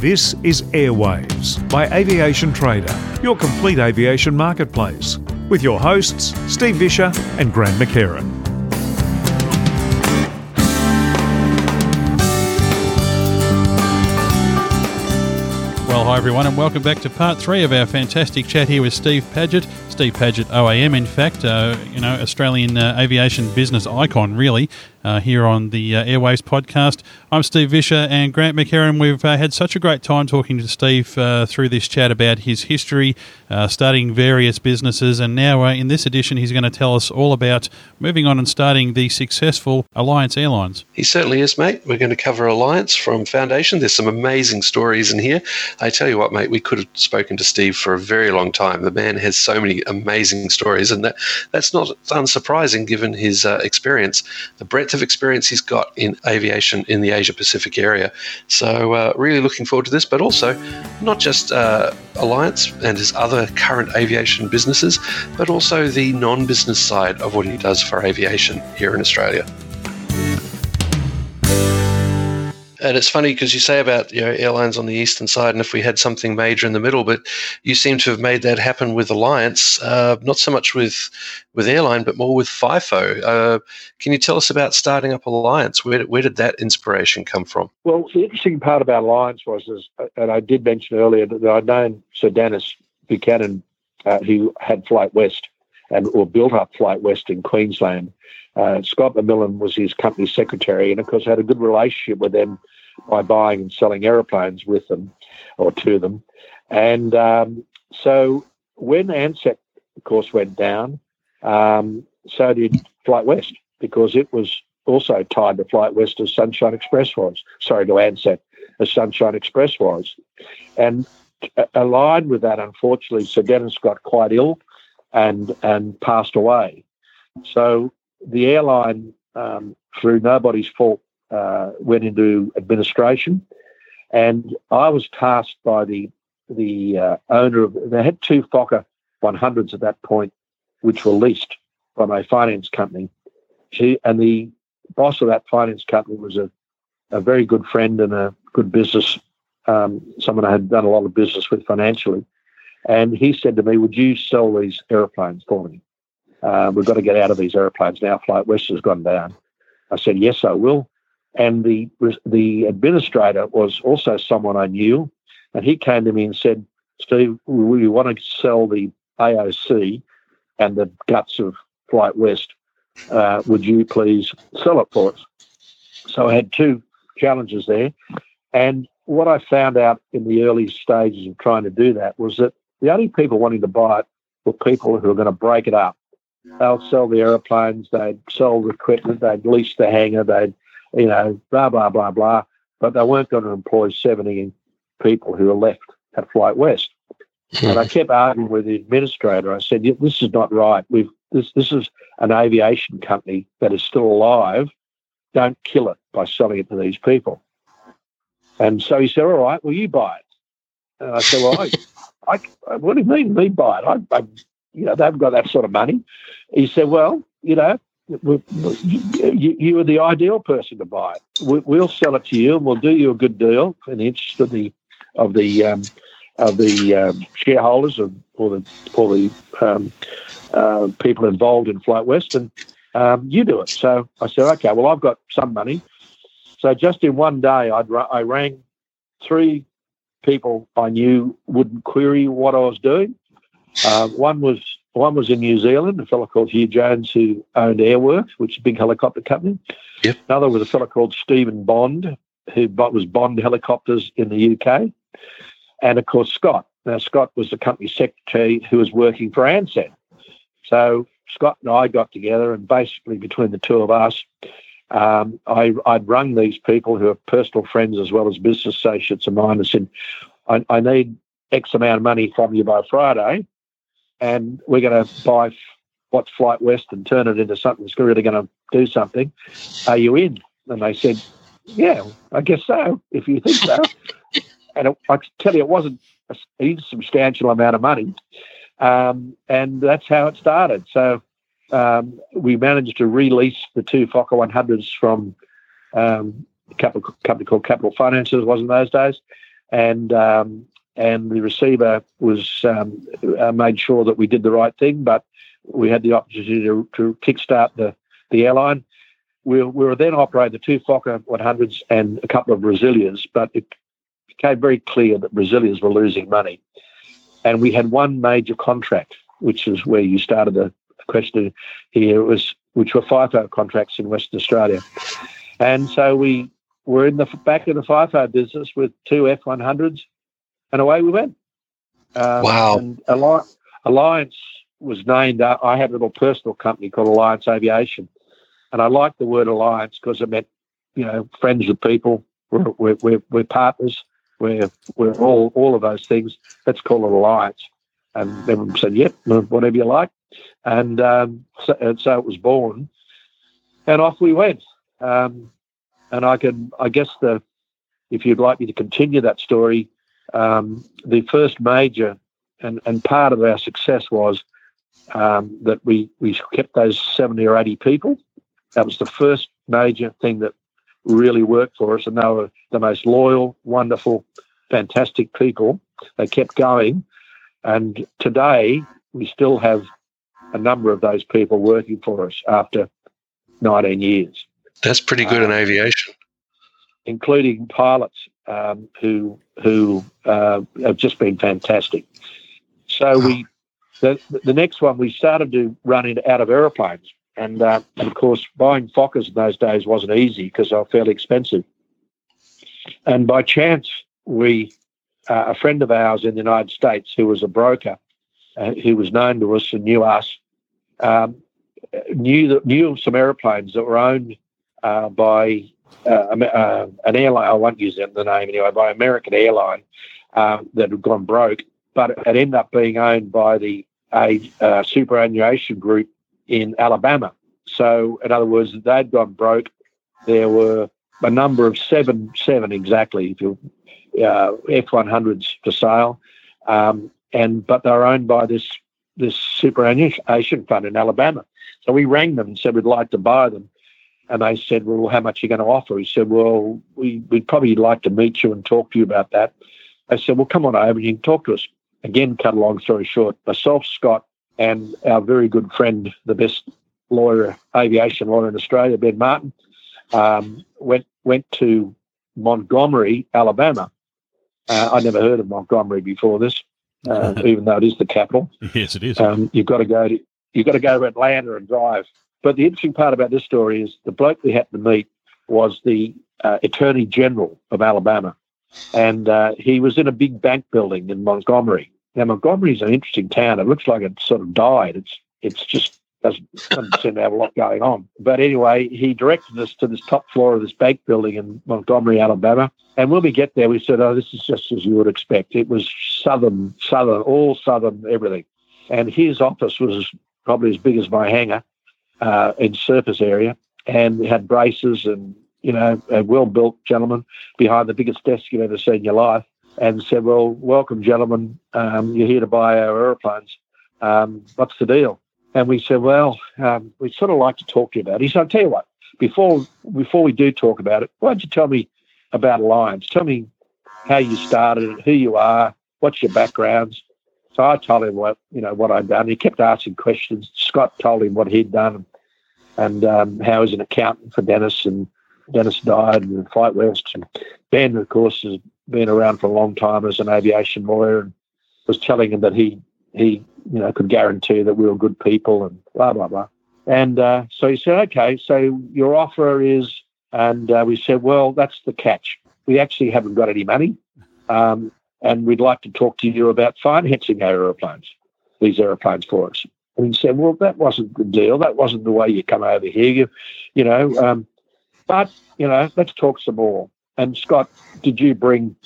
This is Airwaves by Aviation Trader, your complete aviation marketplace, with your hosts, Steve Visscher and Graham McKerron. Well, hi everyone, and welcome back to part three of our fantastic chat here with Steve Padgett. Steve Padgett, OAM, in fact, Australian aviation business icon, really, here on the Airwaves podcast. I'm Steve Visscher and Grant McKerron. We've had such a great time talking to Steve through this chat about his history, starting various businesses, and now in this edition he's going to tell us all about moving on and starting the successful Alliance Airlines. He certainly is, mate. We're going to cover Alliance from foundation. There's some amazing stories in here. I tell you what, mate, we could have spoken to Steve for a very long time. The man has so many amazing stories, and that's not unsurprising given his experience, the breadth of experience he's got in aviation in the Asia Pacific area. So really looking forward to this, but also not just Alliance and his other current aviation businesses, but also the non-business side of what he does for aviation here in Australia. And it's funny because you say about, you know, airlines on the eastern side, and if we had something major in the middle, but you seem to have made that happen with Alliance, not so much with airline, but more with FIFO. Can you tell us about starting up Alliance? Where did that inspiration come from? Well, the interesting part about Alliance was, and I did mention earlier, that I'd known Sir Dennis Buchanan, who had Flight West or built up Flight West in Queensland. Scott McMillan was his company secretary, and of course had a good relationship with them by buying and selling aeroplanes with them or to them. And so when Ansett, of course, went down, so did Flight West, because it was also tied to Flight West as Sunshine Express was. Sorry, to Ansett as Sunshine Express was. And aligned with that, unfortunately, Sir Dennis got quite ill and passed away. So the airline, through nobody's fault, went into administration, and I was tasked by the owner of. They had two Fokker 100s at that point, which were leased from a finance company. And the boss of that finance company was a very good friend and a good business, someone I had done a lot of business with financially. And he said to me, "Would you sell these aeroplanes for me? We've got to get out of these aeroplanes now. Flight West has gone down." I said, "Yes, I will." And the administrator was also someone I knew, and he came to me and said, "Steve, we want to sell the AOC and the guts of Flight West. Would you please sell it for us?" So I had two challenges there. And what I found out in the early stages of trying to do that was that the only people wanting to buy it were people who were going to break it up. They'll sell the aeroplanes, they'd sell the equipment, they'd lease the hangar, they'd, you know, blah, blah, blah, blah. But they weren't going to employ 70 people who were left at Flight West. And I kept arguing with the administrator. I said, "This is not right. This is an aviation company that is still alive. Don't kill it by selling it to these people." And so he said, "All right, well, you buy it." And I said, "Well, I what do you mean, me buy it? I you know, they haven't got that sort of money." He said, "Well, you know, you are the ideal person to buy it. We'll sell it to you, and we'll do you a good deal in the interest of the shareholders or the people involved in Flight West, and you do it." So I said, "Okay, well, I've got some money." So just in one day, I rang three people I knew wouldn't query what I was doing. One was in New Zealand, a fellow called Hugh Jones, who owned Airworks, which is a big helicopter company. Yep. Another was a fellow called Stephen Bond, who was Bond Helicopters in the UK. And, of course, Scott. Now, Scott was the company secretary who was working for Ansett. So Scott and I got together, and basically between the two of us, I'd rung these people who are personal friends as well as business associates of mine and said, I need X amount of money from you by Friday, and we're going to buy what's Flight West and turn it into something that's really going to do something. Are you in? And they said, "Yeah, I guess so, if you think so." And I can tell you, it wasn't an insubstantial amount of money. And that's how it started. So we managed to release the two Fokker 100s from a company called Capital Finances, it was in those days, and the receiver was made sure that we did the right thing, but we had the opportunity to kickstart the airline. We were then operating the two Fokker 100s and a couple of Brazilias, but it became very clear that Brazilias were losing money. And we had one major contract, which is where you started the question here, which were FIFO contracts in Western Australia. And so we were in the back of the FIFO business with two F-100s, and away we went. Wow. And Alliance was named, I had a little personal company called Alliance Aviation, and I liked the word alliance because it meant, you know, friends with people, we're partners, we're all of those things. Let's call it alliance. And everyone said, yep, whatever you like. And so it was born, and off we went. And I guess if you'd like me to continue that story, the first major and part of our success was that we kept those 70 or 80 people. That was the first major thing that really worked for us, and they were the most loyal, wonderful, fantastic people. They kept going, and today we still have a number of those people working for us after 19 years. That's pretty good in aviation. Including pilots who have just been fantastic. So the next one, we started to run out of aeroplanes. And of course, buying Fokkers in those days wasn't easy because they were fairly expensive. And by chance, a friend of ours in the United States who was a broker, who was known to us and knew us, knew some airplanes that were owned by an airline. I won't use the name anyway. By American airline that had gone broke, but it ended up being owned by the superannuation group in Alabama. So, in other words, they'd gone broke. There were a number of seven exactly, F-100s for sale, but they're owned by this superannuation fund in Alabama. So we rang them and said we'd like to buy them, and they said, "Well, how much are you going to offer?" We said, "Well, we'd probably like to meet you and talk to you about that." They said, "Well, come on over and you can talk to us." Again, cut a long story short, myself, Scott, and our very good friend, the best lawyer, aviation lawyer in Australia, Ben Martin, went to Montgomery, Alabama. I never heard of Montgomery before this, even though it is the capital. Yes, it is. You've got to go to Atlanta and drive. But the interesting part about this story is the bloke we happened to meet was the Attorney General of Alabama, and he was in a big bank building in Montgomery. Now, Montgomery is an interesting town. It looks like it sort of died. It's just doesn't seem to have a lot going on. But anyway, he directed us to this top floor of this bank building in Montgomery, Alabama. And when we get there, we said, "Oh, this is just as you would expect." It was all southern, everything. And his office was probably as big as my hangar in surface area, and had braces and, you know, a well-built gentleman behind the biggest desk you've ever seen in your life. And said, "Well, welcome, gentlemen. You're here to buy our aeroplanes. What's the deal?" And we said, "Well, we'd sort of like to talk to you about it." He said, "I'll tell you what, before we do talk about it, why don't you tell me about Alliance? Tell me how you started, who you are, what's your backgrounds." So I told him what I'd done. He kept asking questions. Scott told him what he'd done and how he was an accountant for Dennis, and Dennis died, and Flight West. And Ben, of course, has been around for a long time as an aviation lawyer, and was telling him that he could guarantee that we were good people and blah, blah, blah. And so he said, "Okay, so your offer is," and we said, "Well, that's the catch. We actually haven't got any money, and we'd like to talk to you about financing our aeroplanes, these aeroplanes for us." And he said, "Well, that wasn't the deal. That wasn't the way you come over here, But let's talk some more." And Scott, did you bring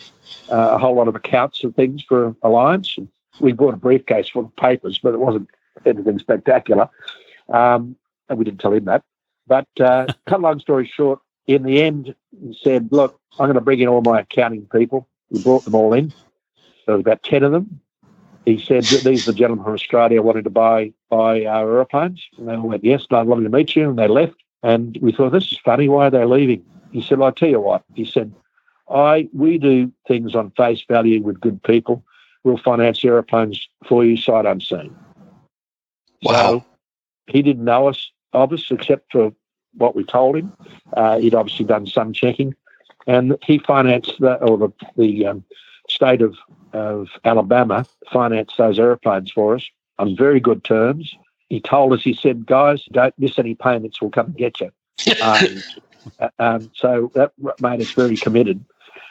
a whole lot of accounts and things for Alliance? And we bought a briefcase full of papers, but it wasn't anything spectacular. And we didn't tell him that. But cut a long story short, in the end, he said, "Look, I'm going to bring in all my accounting people." We brought them all in. There was about 10 of them. He said, "These are the gentlemen from Australia wanting to buy our aeroplanes." And they all went, "Yes, I'd love to meet you." And they left. And we thought, "This is funny. Why are they leaving?" He said, "Well, I'll tell you what." He said, We do things on face value with good people. We'll finance aeroplanes for you sight unseen. Wow. So he didn't know of us except for what we told him. He'd obviously done some checking. And he financed the state of Alabama financed those aeroplanes for us on very good terms. He told us, he said, guys, don't miss any payments. We'll come and get you. So that made us very committed.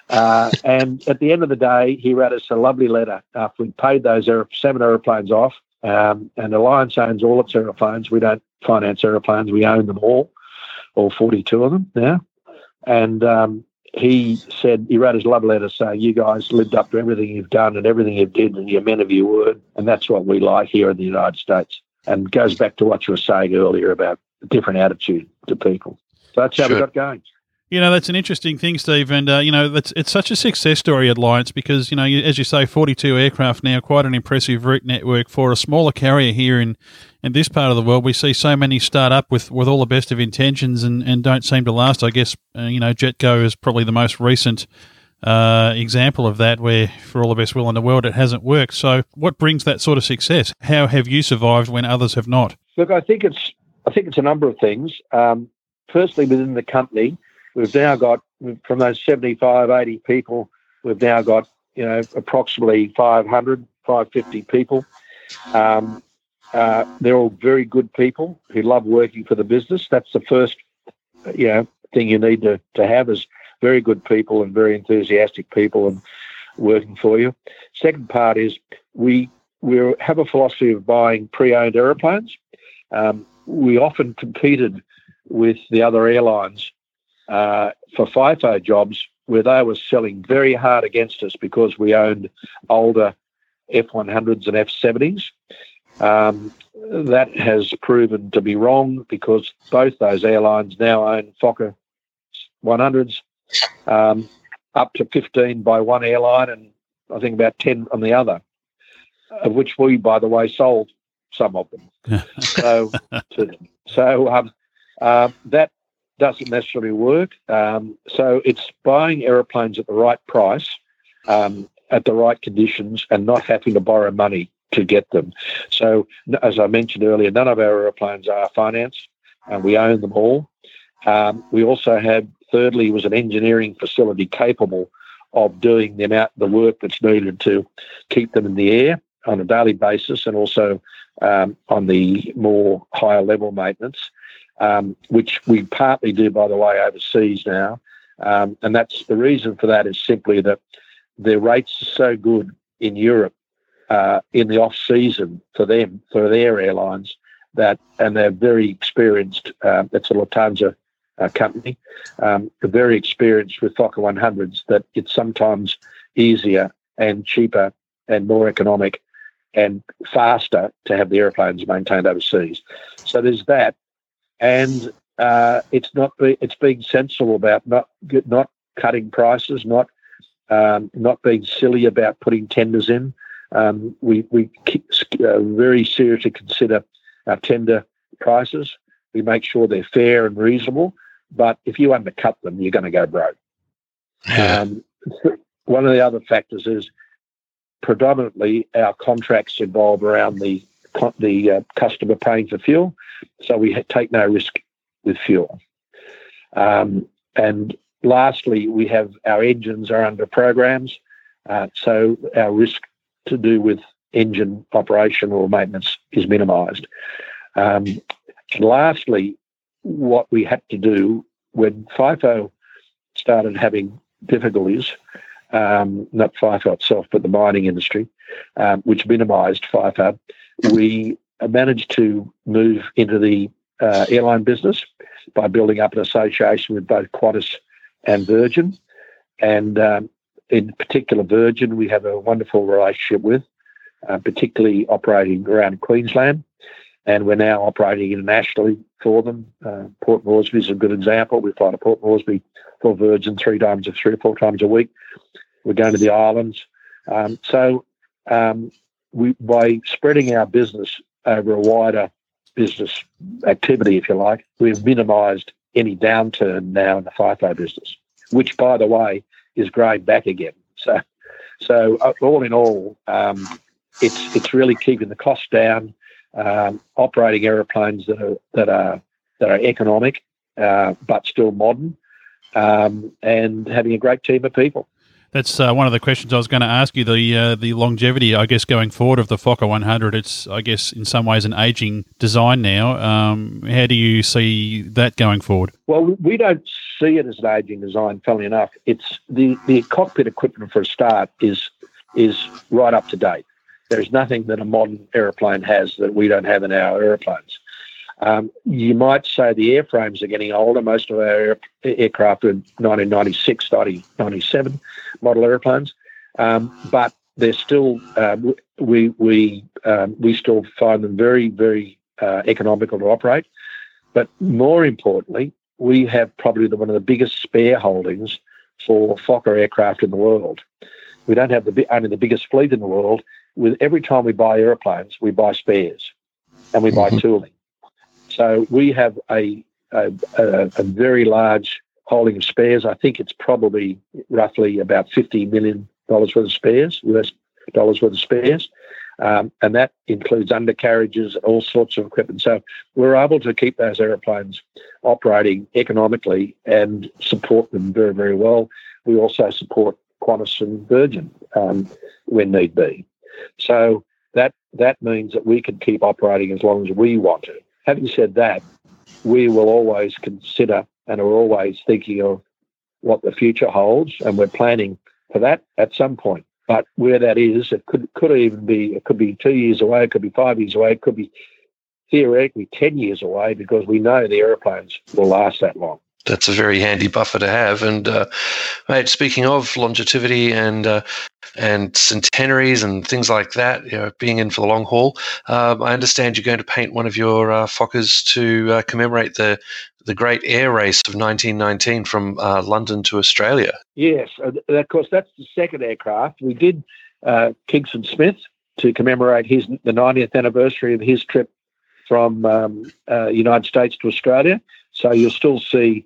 And at the end of the day, he wrote us a lovely letter after we paid those seven aeroplanes off. And Alliance owns all its aeroplanes. We don't finance aeroplanes. We own them all 42 of them now. And he wrote his love letter saying, you guys lived up to everything you've done and everything you did, and you're men of your word. And that's what we like here in the United States. And goes back to what you were saying earlier about a different attitude to people. So that's how we got going. You know, that's an interesting thing, Steve. And, it's such a success story at Alliance because, you know, as you say, 42 aircraft now, quite an impressive route network for a smaller carrier here in this part of the world. We see so many start up with all the best of intentions and don't seem to last. I guess, JetGo is probably the most recent example of that where, for all the best will in the world, it hasn't worked. So what brings that sort of success? How have you survived when others have not? Look, I think it's a number of things. Firstly, within the company, we've now got, from those 75, 80 people, we've now got, approximately 500, 550 people. They're all very good people who love working for the business. That's the first, thing you need to have is very good people and very enthusiastic people and working for you. Second part is we have a philosophy of buying pre-owned aeroplanes. We often competed with the other airlines for FIFO jobs where they were selling very hard against us because we owned older F-100s and F-70s. That has proven to be wrong because both those airlines now own Fokker 100s, up to 15 by one airline and I think about 10 on the other, of which we, by the way, sold some of them. So that doesn't necessarily work. So it's buying aeroplanes at the right price, at the right conditions, and not having to borrow money to get them. So as I mentioned earlier, none of our aeroplanes are financed, and we own them all. We also have, thirdly, was an engineering facility capable of doing the work that's needed to keep them in the air on a daily basis and also on the more higher level maintenance, which we partly do, by the way, overseas now. And that's the reason for that is simply that the rates are so good in Europe in the off season for them, for their airlines, and they're very experienced. That's a Lufthansa company. They're very experienced with Fokker 100s that it's sometimes easier and cheaper and more economic and faster to have the airplanes maintained overseas. So there's that, and it's being sensible about not cutting prices, not being silly about putting tenders in. We very seriously consider our tender prices. We make sure they're fair and reasonable, but if you undercut them, you're going to go broke. Yeah. One of the other factors is predominantly our contracts involve around the customer paying for fuel, so we take no risk with fuel. And lastly, we have our engines are under programs, so our risk to do with engine operation or maintenance is minimised. And lastly, what we had to do when FIFO started having difficulties, not FIFO itself, but the mining industry, which minimised FIFO, we managed to move into the airline business by building up an association with both Qantas and Virgin. And in particular, Virgin, we have a wonderful relationship with, particularly operating around Queensland. And we're now operating internationally for them. Port Moresby is a good example. We fly to Port Moresby for Virgin three or four times a week. We're going to the islands. So by spreading our business over a wider business activity, if you like, we've minimised any downturn now in the FIFO business, which, by the way, his grade back again. So all in all, it's really keeping the costs down, operating aeroplanes that are economic but still modern, and having a great team of people. That's one of the questions I was going to ask you, the longevity, I guess, going forward of the Fokker 100. It's, I guess, in some ways an ageing design now. How do you see that going forward? Well, we don't see it as an ageing design, funnily enough. It's the cockpit equipment, for a start, is right up to date. There's nothing that a modern aeroplane has that we don't have in our aeroplanes. You might say the airframes are getting older. Most of our aircraft are 1996, 1997 model airplanes, but they're still we still find them very, very economical to operate. But more importantly, we have probably one of the biggest spare holdings for Fokker aircraft in the world. We don't have only the biggest fleet in the world. With every time we buy airplanes, we buy spares and we buy tooling. So we have a very large holding of spares. I think it's probably roughly about $50 million worth of spares, US dollars worth of spares. And that includes undercarriages and all sorts of equipment. So we're able to keep those aeroplanes operating economically and support them very, very well. We also support Qantas and Virgin when need be. So that means that we can keep operating as long as we want to. Having said that, we will always consider and are always thinking of what the future holds, and we're planning for that at some point. But where that is, it could be 2 years away, it could be 5 years away, it could be theoretically 10 years away, because we know the aeroplanes will last that long. That's a very handy buffer to have. And, mate, speaking of longevity and centenaries and things like that, you know, being in for the long haul, I understand you're going to paint one of your Fokkers to commemorate the great air race of 1919 from London to Australia. Yes, of course, that's the second aircraft. We did Kingston Smith to commemorate the 90th anniversary of his trip from United States to Australia. So you'll still see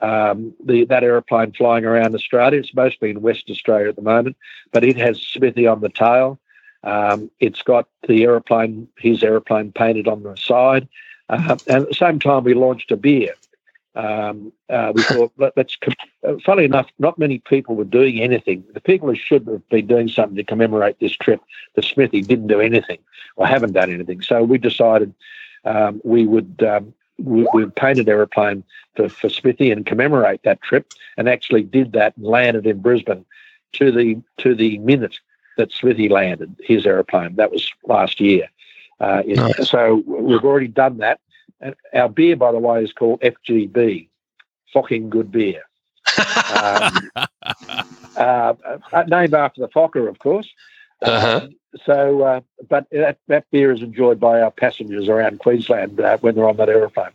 that aeroplane flying around Australia. It's mostly in West Australia at the moment, but it has Smithy on the tail. It's got his aeroplane painted on the side. And at the same time, we launched a beer. We thought, funnily enough, not many people were doing anything. The people who should have been doing something to commemorate this trip, the Smithy, didn't do anything or haven't done anything. So we decided we painted aeroplane for Smithy and commemorate that trip, and actually did that and landed in Brisbane to the minute that Smithy landed his aeroplane. That was last year. Nice. So we've already done that. And our beer, by the way, is called FGB, Focking Good Beer. Named after the Fokker, of course. But that beer is enjoyed by our passengers around Queensland when they're on that aeroplane.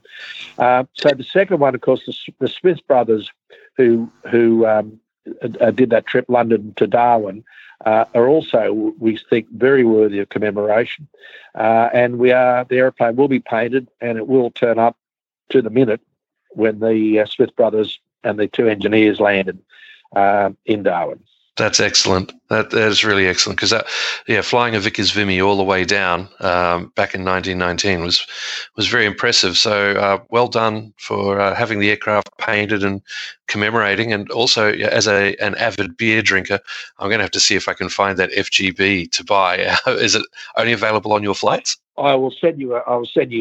So the second one, of course, the Smith brothers, who did that trip London to Darwin, are also, we think, very worthy of commemoration. And the aeroplane will be painted, and it will turn up to the minute when the Smith brothers and the two engineers landed in Darwin. That's excellent. That is really excellent, because flying a Vickers Vimy all the way down back in 1919 was very impressive. So well done for having the aircraft painted and commemorating. And also, as an avid beer drinker, I'm going to have to see if I can find that FGB to buy. Is it only available on your flights? I will send you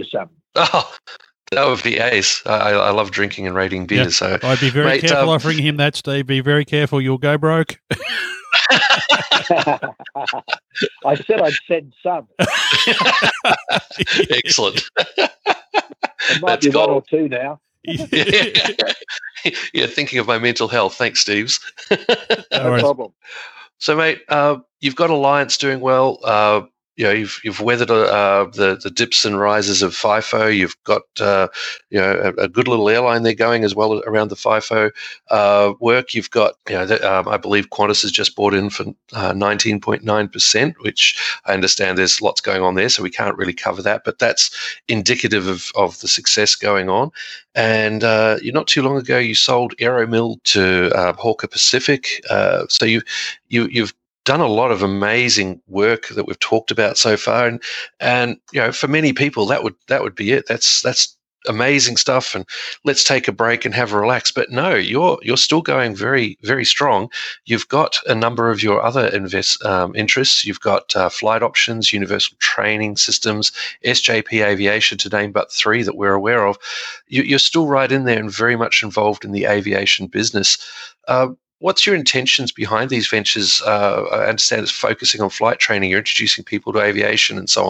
some. Oh. That would be ace. I love drinking and rating beers. Yep. So I'd be very careful offering him that, Steve. Be very careful. You'll go broke. I said I'd send some. Excellent. It might be one or two now. Yeah, thinking of my mental health. Thanks, Steves. No problem. So, mate, you've got Alliance doing well. you know, you've weathered the dips and rises of FIFO. You've got a good little airline there going as well around the FIFO work. You've got I believe Qantas has just bought in for 19.9%, which I understand there's lots going on there, so we can't really cover that. But that's indicative of the success going on. And not too long ago, you sold Aeromill to Hawker Pacific. So you've done a lot of amazing work that we've talked about so far, and for many people that would be it. That's amazing stuff, and let's take a break and have a relax. But no, you're still going very, very strong. You've got a number of your other interests. You've got flight options, universal training systems, SJP Aviation, to name but three that we're aware of. You're still right in there and very much involved in the aviation business. What's your intentions behind these ventures? I understand it's focusing on flight training. You're introducing people to aviation and so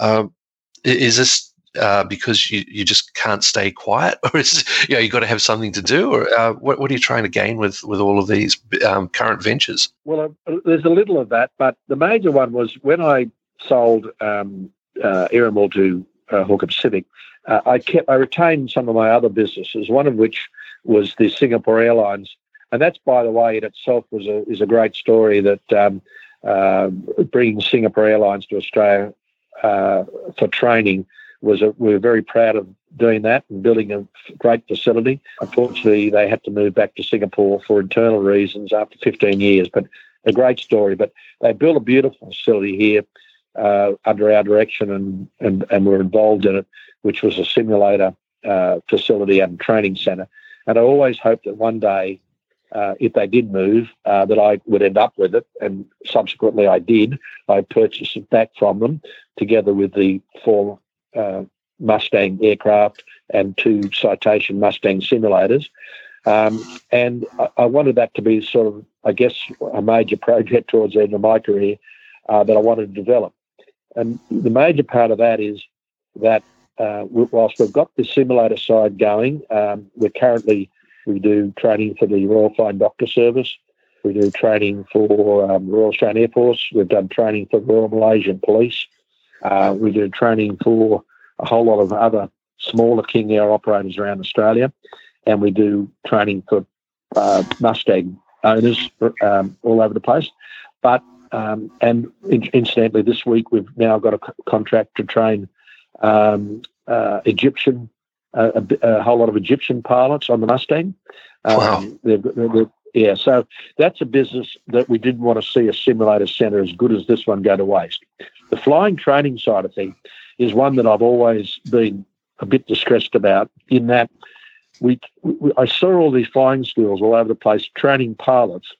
on. Is this because you just can't stay quiet, or is you've got to have something to do? Or what are you trying to gain with all of these current ventures? Well, there's a little of that, but the major one was when I sold Aeromill to Hawker Pacific. I retained some of my other businesses, one of which was the Singapore Airlines. And that's, by the way, in itself is a great story, that bringing Singapore Airlines to Australia for training we were very proud of doing that and building a great facility. Unfortunately, they had to move back to Singapore for internal reasons after 15 years, but a great story. But they built a beautiful facility here under our direction, and we're involved in it, which was a simulator facility and training centre. And I always hoped that one day, if they did move, that I would end up with it, and subsequently I did. I purchased it back from them, together with the 4 Mustang aircraft and 2 Citation Mustang simulators. And I wanted that to be sort of, I guess, a major project towards the end of my career that I wanted to develop. And the major part of that is that whilst we've got the simulator side going, we're currently... We do training for the Royal Flying Doctor Service. We do training for Royal Australian Air Force. We've done training for Royal Malaysian Police. We do training for a whole lot of other smaller King Air operators around Australia. And we do training for Mustang owners all over the place. But, and incidentally, this week we've now got a contract to train Egyptian a whole lot of Egyptian pilots on the Mustang. Wow. Yeah, so that's a business that we didn't want to see a simulator centre as good as this one go to waste. The flying training side of things is one that I've always been a bit distressed about, in that I saw all these flying schools all over the place training pilots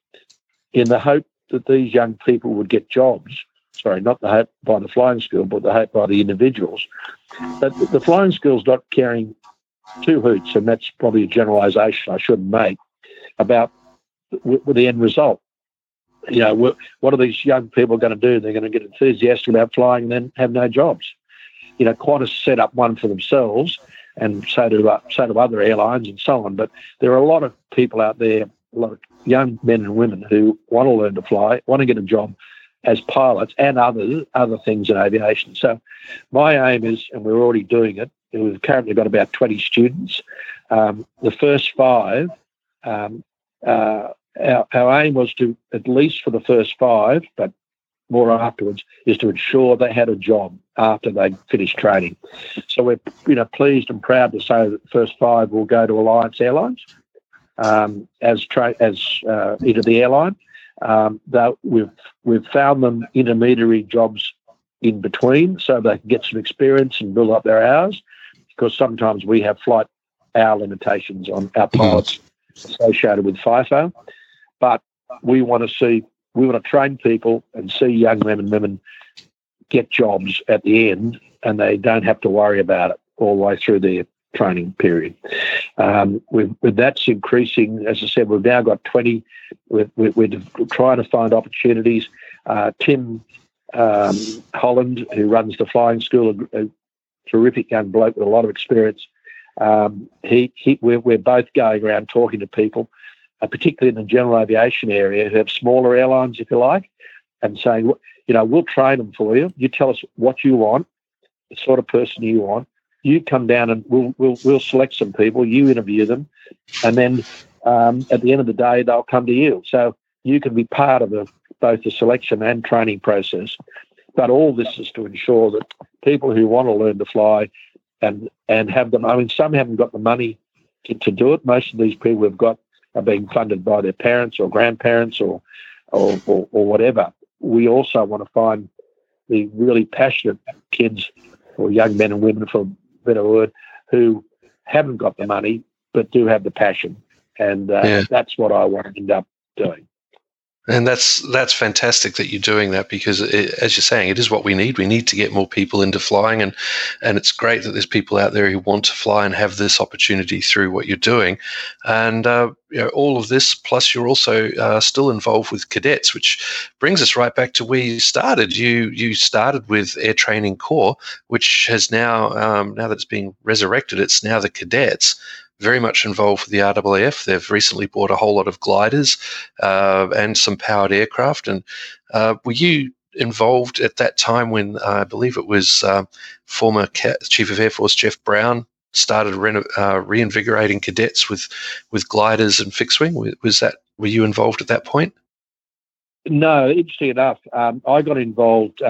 in the hope that these young people would get jobs. Sorry, not the hope by the flying school, but the hope by the individuals. But the flying school's not carrying two hoots, and that's probably a generalisation I shouldn't make, about the end result. What are these young people going to do? They're going to get enthusiastic about flying and then have no jobs. Qantas set up one for themselves, and so do other airlines and so on. But there are a lot of people out there, a lot of young men and women who want to learn to fly, want to get a job as pilots and other things in aviation. So my aim is, and we're already doing it, we've currently got about 20 students. The first 5, our aim was to, at least for the first 5, but more afterwards, is to ensure they had a job after they finished training. So we're pleased and proud to say that the first 5 will go to Alliance Airlines as into the airline. That we've found them intermediary jobs in between, so they can get some experience and build up their hours, because sometimes we have flight hour limitations on our pilots associated with FIFO. But we want to train people and see young men and women get jobs at the end, and they don't have to worry about it all the way through their training period. That's increasing. As I said, we've now got 20. We're trying to find opportunities. Tim Holland, who runs the flying school, a terrific young bloke with a lot of experience. We're both going around talking to people, particularly in the general aviation area, who have smaller airlines, if you like, and saying, You know, we'll train them for you. You tell us what you want, the sort of person you want. You come down and we'll select some people. You interview them, and then at the end of the day, they'll come to you. So you can be part of both the selection and training process. But all this is to ensure that people who want to learn to fly and have them. I mean, some haven't got the money to do it. Most of these people we've got are being funded by their parents or grandparents or whatever. We also want to find the really passionate kids or young men and women, for a better word, who haven't got the money but do have the passion, and that's what I want to end up doing. And that's fantastic that you're doing that, because it, as you're saying, it is what we need. We need to get more people into flying, and it's great that there's people out there who want to fly and have this opportunity through what you're doing. And you know, all of this, plus you're also still involved with cadets, which brings us right back to where you started. You started with Air Training Corps, which has now, now that it's being resurrected, it's now the cadets. Very much involved with the RAAF. They've recently bought a whole lot of gliders and some powered aircraft. And were you involved at that time when I believe it was former Chief of Air Force Jeff Brown started reinvigorating cadets with gliders and fixed wing? Were you involved at that point? No, interesting enough, I got involved.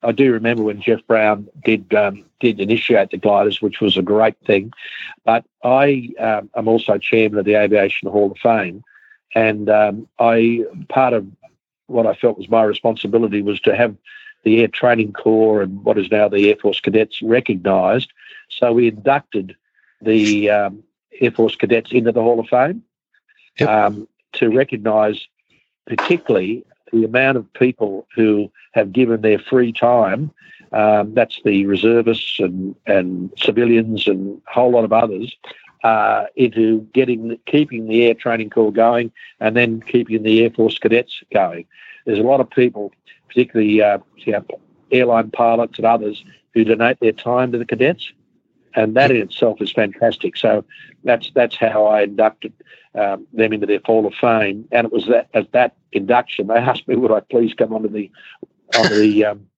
I do remember when Jeff Brown did initiate the gliders, which was a great thing. But I am also chairman of the Aviation Hall of Fame, and part of what I felt was my responsibility was to have the Air Training Corps and what is now the Air Force Cadets recognised. So we inducted the Air Force Cadets into the Hall of Fame. Yep. To recognise particularly the amount of people who have given their free time, that's the reservists and civilians and a whole lot of others, into keeping the Air Training Corps going and then keeping the Air Force Cadets going. There's a lot of people, particularly airline pilots and others, who donate their time to the cadets, and that in itself is fantastic. So that's how I inducted them into their Hall of Fame, and it was that at that induction they asked me would I please come onto the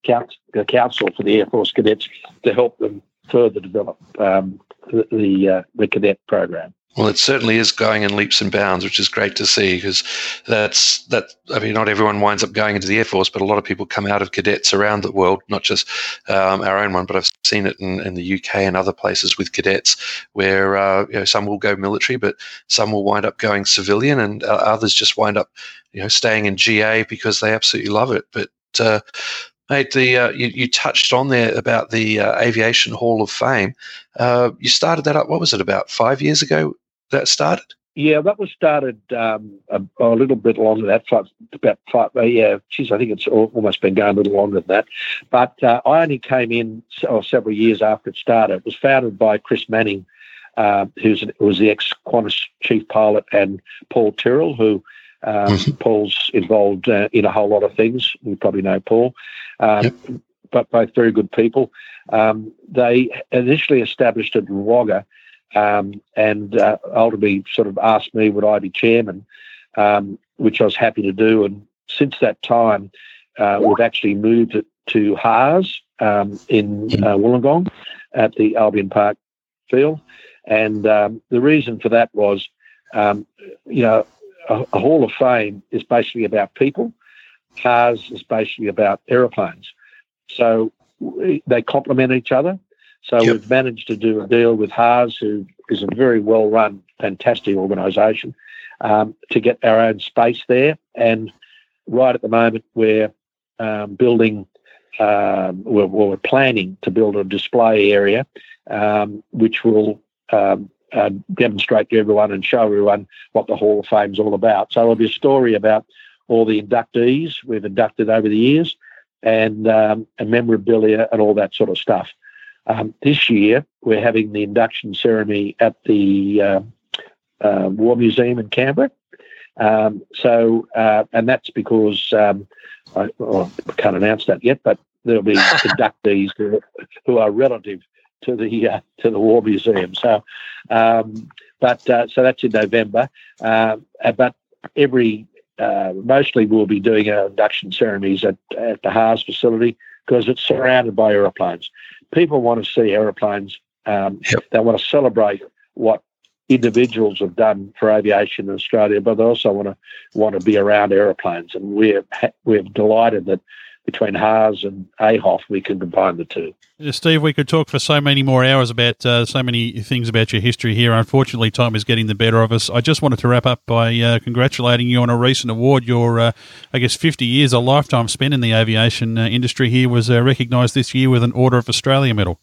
council for the Air Force Cadets to help them further develop the cadet program. Well, it certainly is going in leaps and bounds, which is great to see, because that's. I mean, not everyone winds up going into the Air Force, but a lot of people come out of cadets around the world, not just our own one, but I've seen it in the UK and other places with cadets where some will go military, but some will wind up going civilian, and others just wind up staying in GA because they absolutely love it. But mate, you touched on there about the Aviation Hall of Fame. You started that up, what was it, about 5 years ago that started? Yeah, that was started a little bit longer than that, about five. I think it's almost been going a little longer than that. But I only came in several years after it started. It was founded by Chris Manning, who was the ex-Qantas chief pilot, and Paul Tyrrell, who... Paul's involved in a whole lot of things. You probably know Paul, yep. But both very good people. They initially established it in Wagga, and ultimately sort of asked me would I be chairman, which I was happy to do. And since that time, we've actually moved it to HARS in Wollongong at the Albion Park field. And the reason for that was, a Hall of Fame is basically about people. HARS is basically about aeroplanes. So they complement each other. So yep. We've managed to do a deal with HARS, who is a very well-run, fantastic organisation, to get our own space there. And right at the moment, we're building... we're planning to build a display area, which will... demonstrate to everyone and show everyone what the Hall of Fame's all about. So it'll be a story about all the inductees we've inducted over the years, and memorabilia and all that sort of stuff. This year, we're having the induction ceremony at the War Museum in Canberra. And that's because I can't announce that yet, but there'll be inductees who are relative to the War Museum. So, so that's in November. But every Mostly we'll be doing our induction ceremonies at the HARS facility because it's surrounded by aeroplanes. People want to see aeroplanes. They want to celebrate what individuals have done for aviation in Australia, but they also want to be around aeroplanes. And we're delighted that between HARS and AHOF, we can combine the two. Steve, we could talk for so many more hours about so many things about your history here. Unfortunately, time is getting the better of us. I just wanted to wrap up by congratulating you on a recent award. Your, 50 years, a lifetime spent in the aviation industry here was recognised this year with an Order of Australia medal.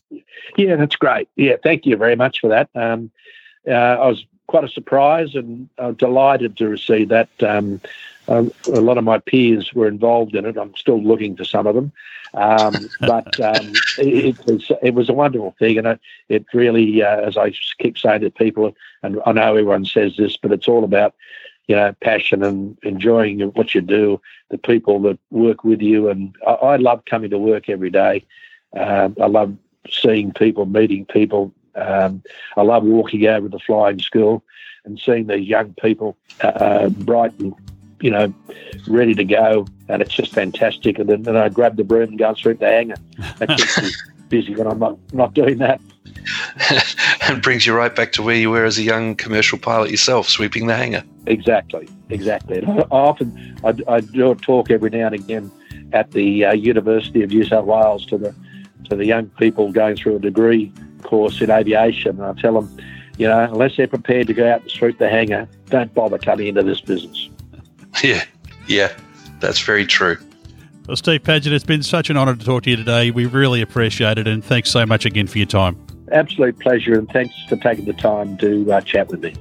Yeah, that's great. Yeah, thank you very much for that. I was quite a surprise and delighted to receive that. A lot of my peers were involved in it. I'm still looking for some of them. But it was a wonderful thing. And it really, as I keep saying to people, and I know everyone says this, but it's all about, passion and enjoying what you do, the people that work with you. And I love coming to work every day. I love seeing people, meeting people. I love walking over to flying school and seeing these young people bright and ready to go, and it's just fantastic. And then I grab the broom and go and sweep the hangar. That keeps me busy when I'm not doing that. And brings you right back to where you were as a young commercial pilot yourself, sweeping the hangar. Exactly. And I do a talk every now and again at the University of New South Wales to the young people going through a degree course in aviation, and I tell them, unless they're prepared to go out and sweep the hangar, don't bother coming into this business. Yeah, that's very true. Well, Steve Padgett, it's been such an honour to talk to you today. We really appreciate it, and thanks so much again for your time. Absolute pleasure, and thanks for taking the time to chat with me.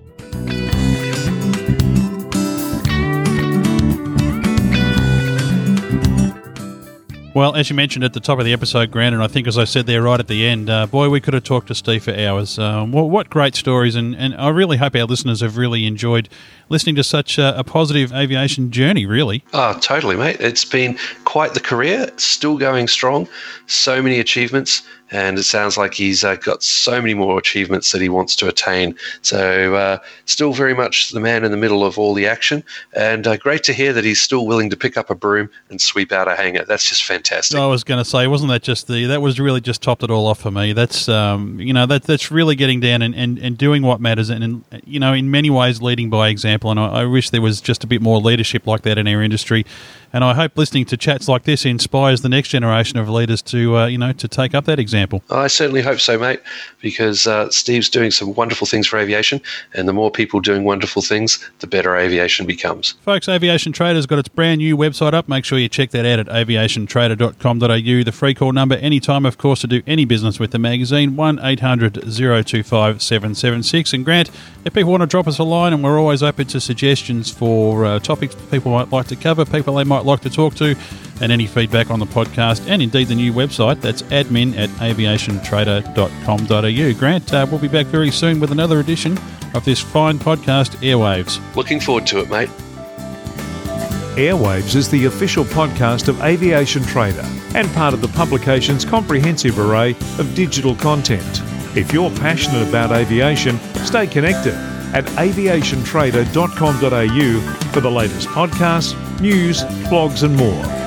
Well, as you mentioned at the top of the episode, Grant, and I think as I said there right at the end, boy, we could have talked to Steve for hours. What great stories, and I really hope our listeners have really enjoyed listening to such a positive aviation journey, really. Oh, totally, mate. It's been quite the career, still going strong, so many achievements, and it sounds like he's got so many more achievements that he wants to attain. So still very much the man in the middle of all the action, and great to hear that he's still willing to pick up a broom and sweep out a hangar. That's just fantastic. I was going to say, wasn't that just that was really just topped it all off for me. That's, that's really getting down and doing what matters and in many ways leading by example. And I wish there was just a bit more leadership like that in our industry. And I hope listening to chats like this inspires the next generation of leaders to, to take up that example. I certainly hope so, mate, because Steve's doing some wonderful things for aviation, and the more people doing wonderful things, the better aviation becomes. Folks, Aviation Trader's got its brand new website up. Make sure you check that out at aviationtrader.com.au. The free call number any time, of course, to do any business with the magazine, 1-800-025-776. And Grant, if people want to drop us a line, and we're always open to suggestions for topics people might like to cover, people they might like to talk to, and any feedback on the podcast and indeed the new website, that's admin@aviationtrader.com.au. Grant, we'll be back very soon with another edition of this fine podcast, Airwaves. Looking forward to it, mate. Airwaves is the official podcast of Aviation Trader and part of the publication's comprehensive array of digital content. If you're passionate about aviation, stay connected at aviationtrader.com.au for the latest podcasts, news, blogs and more.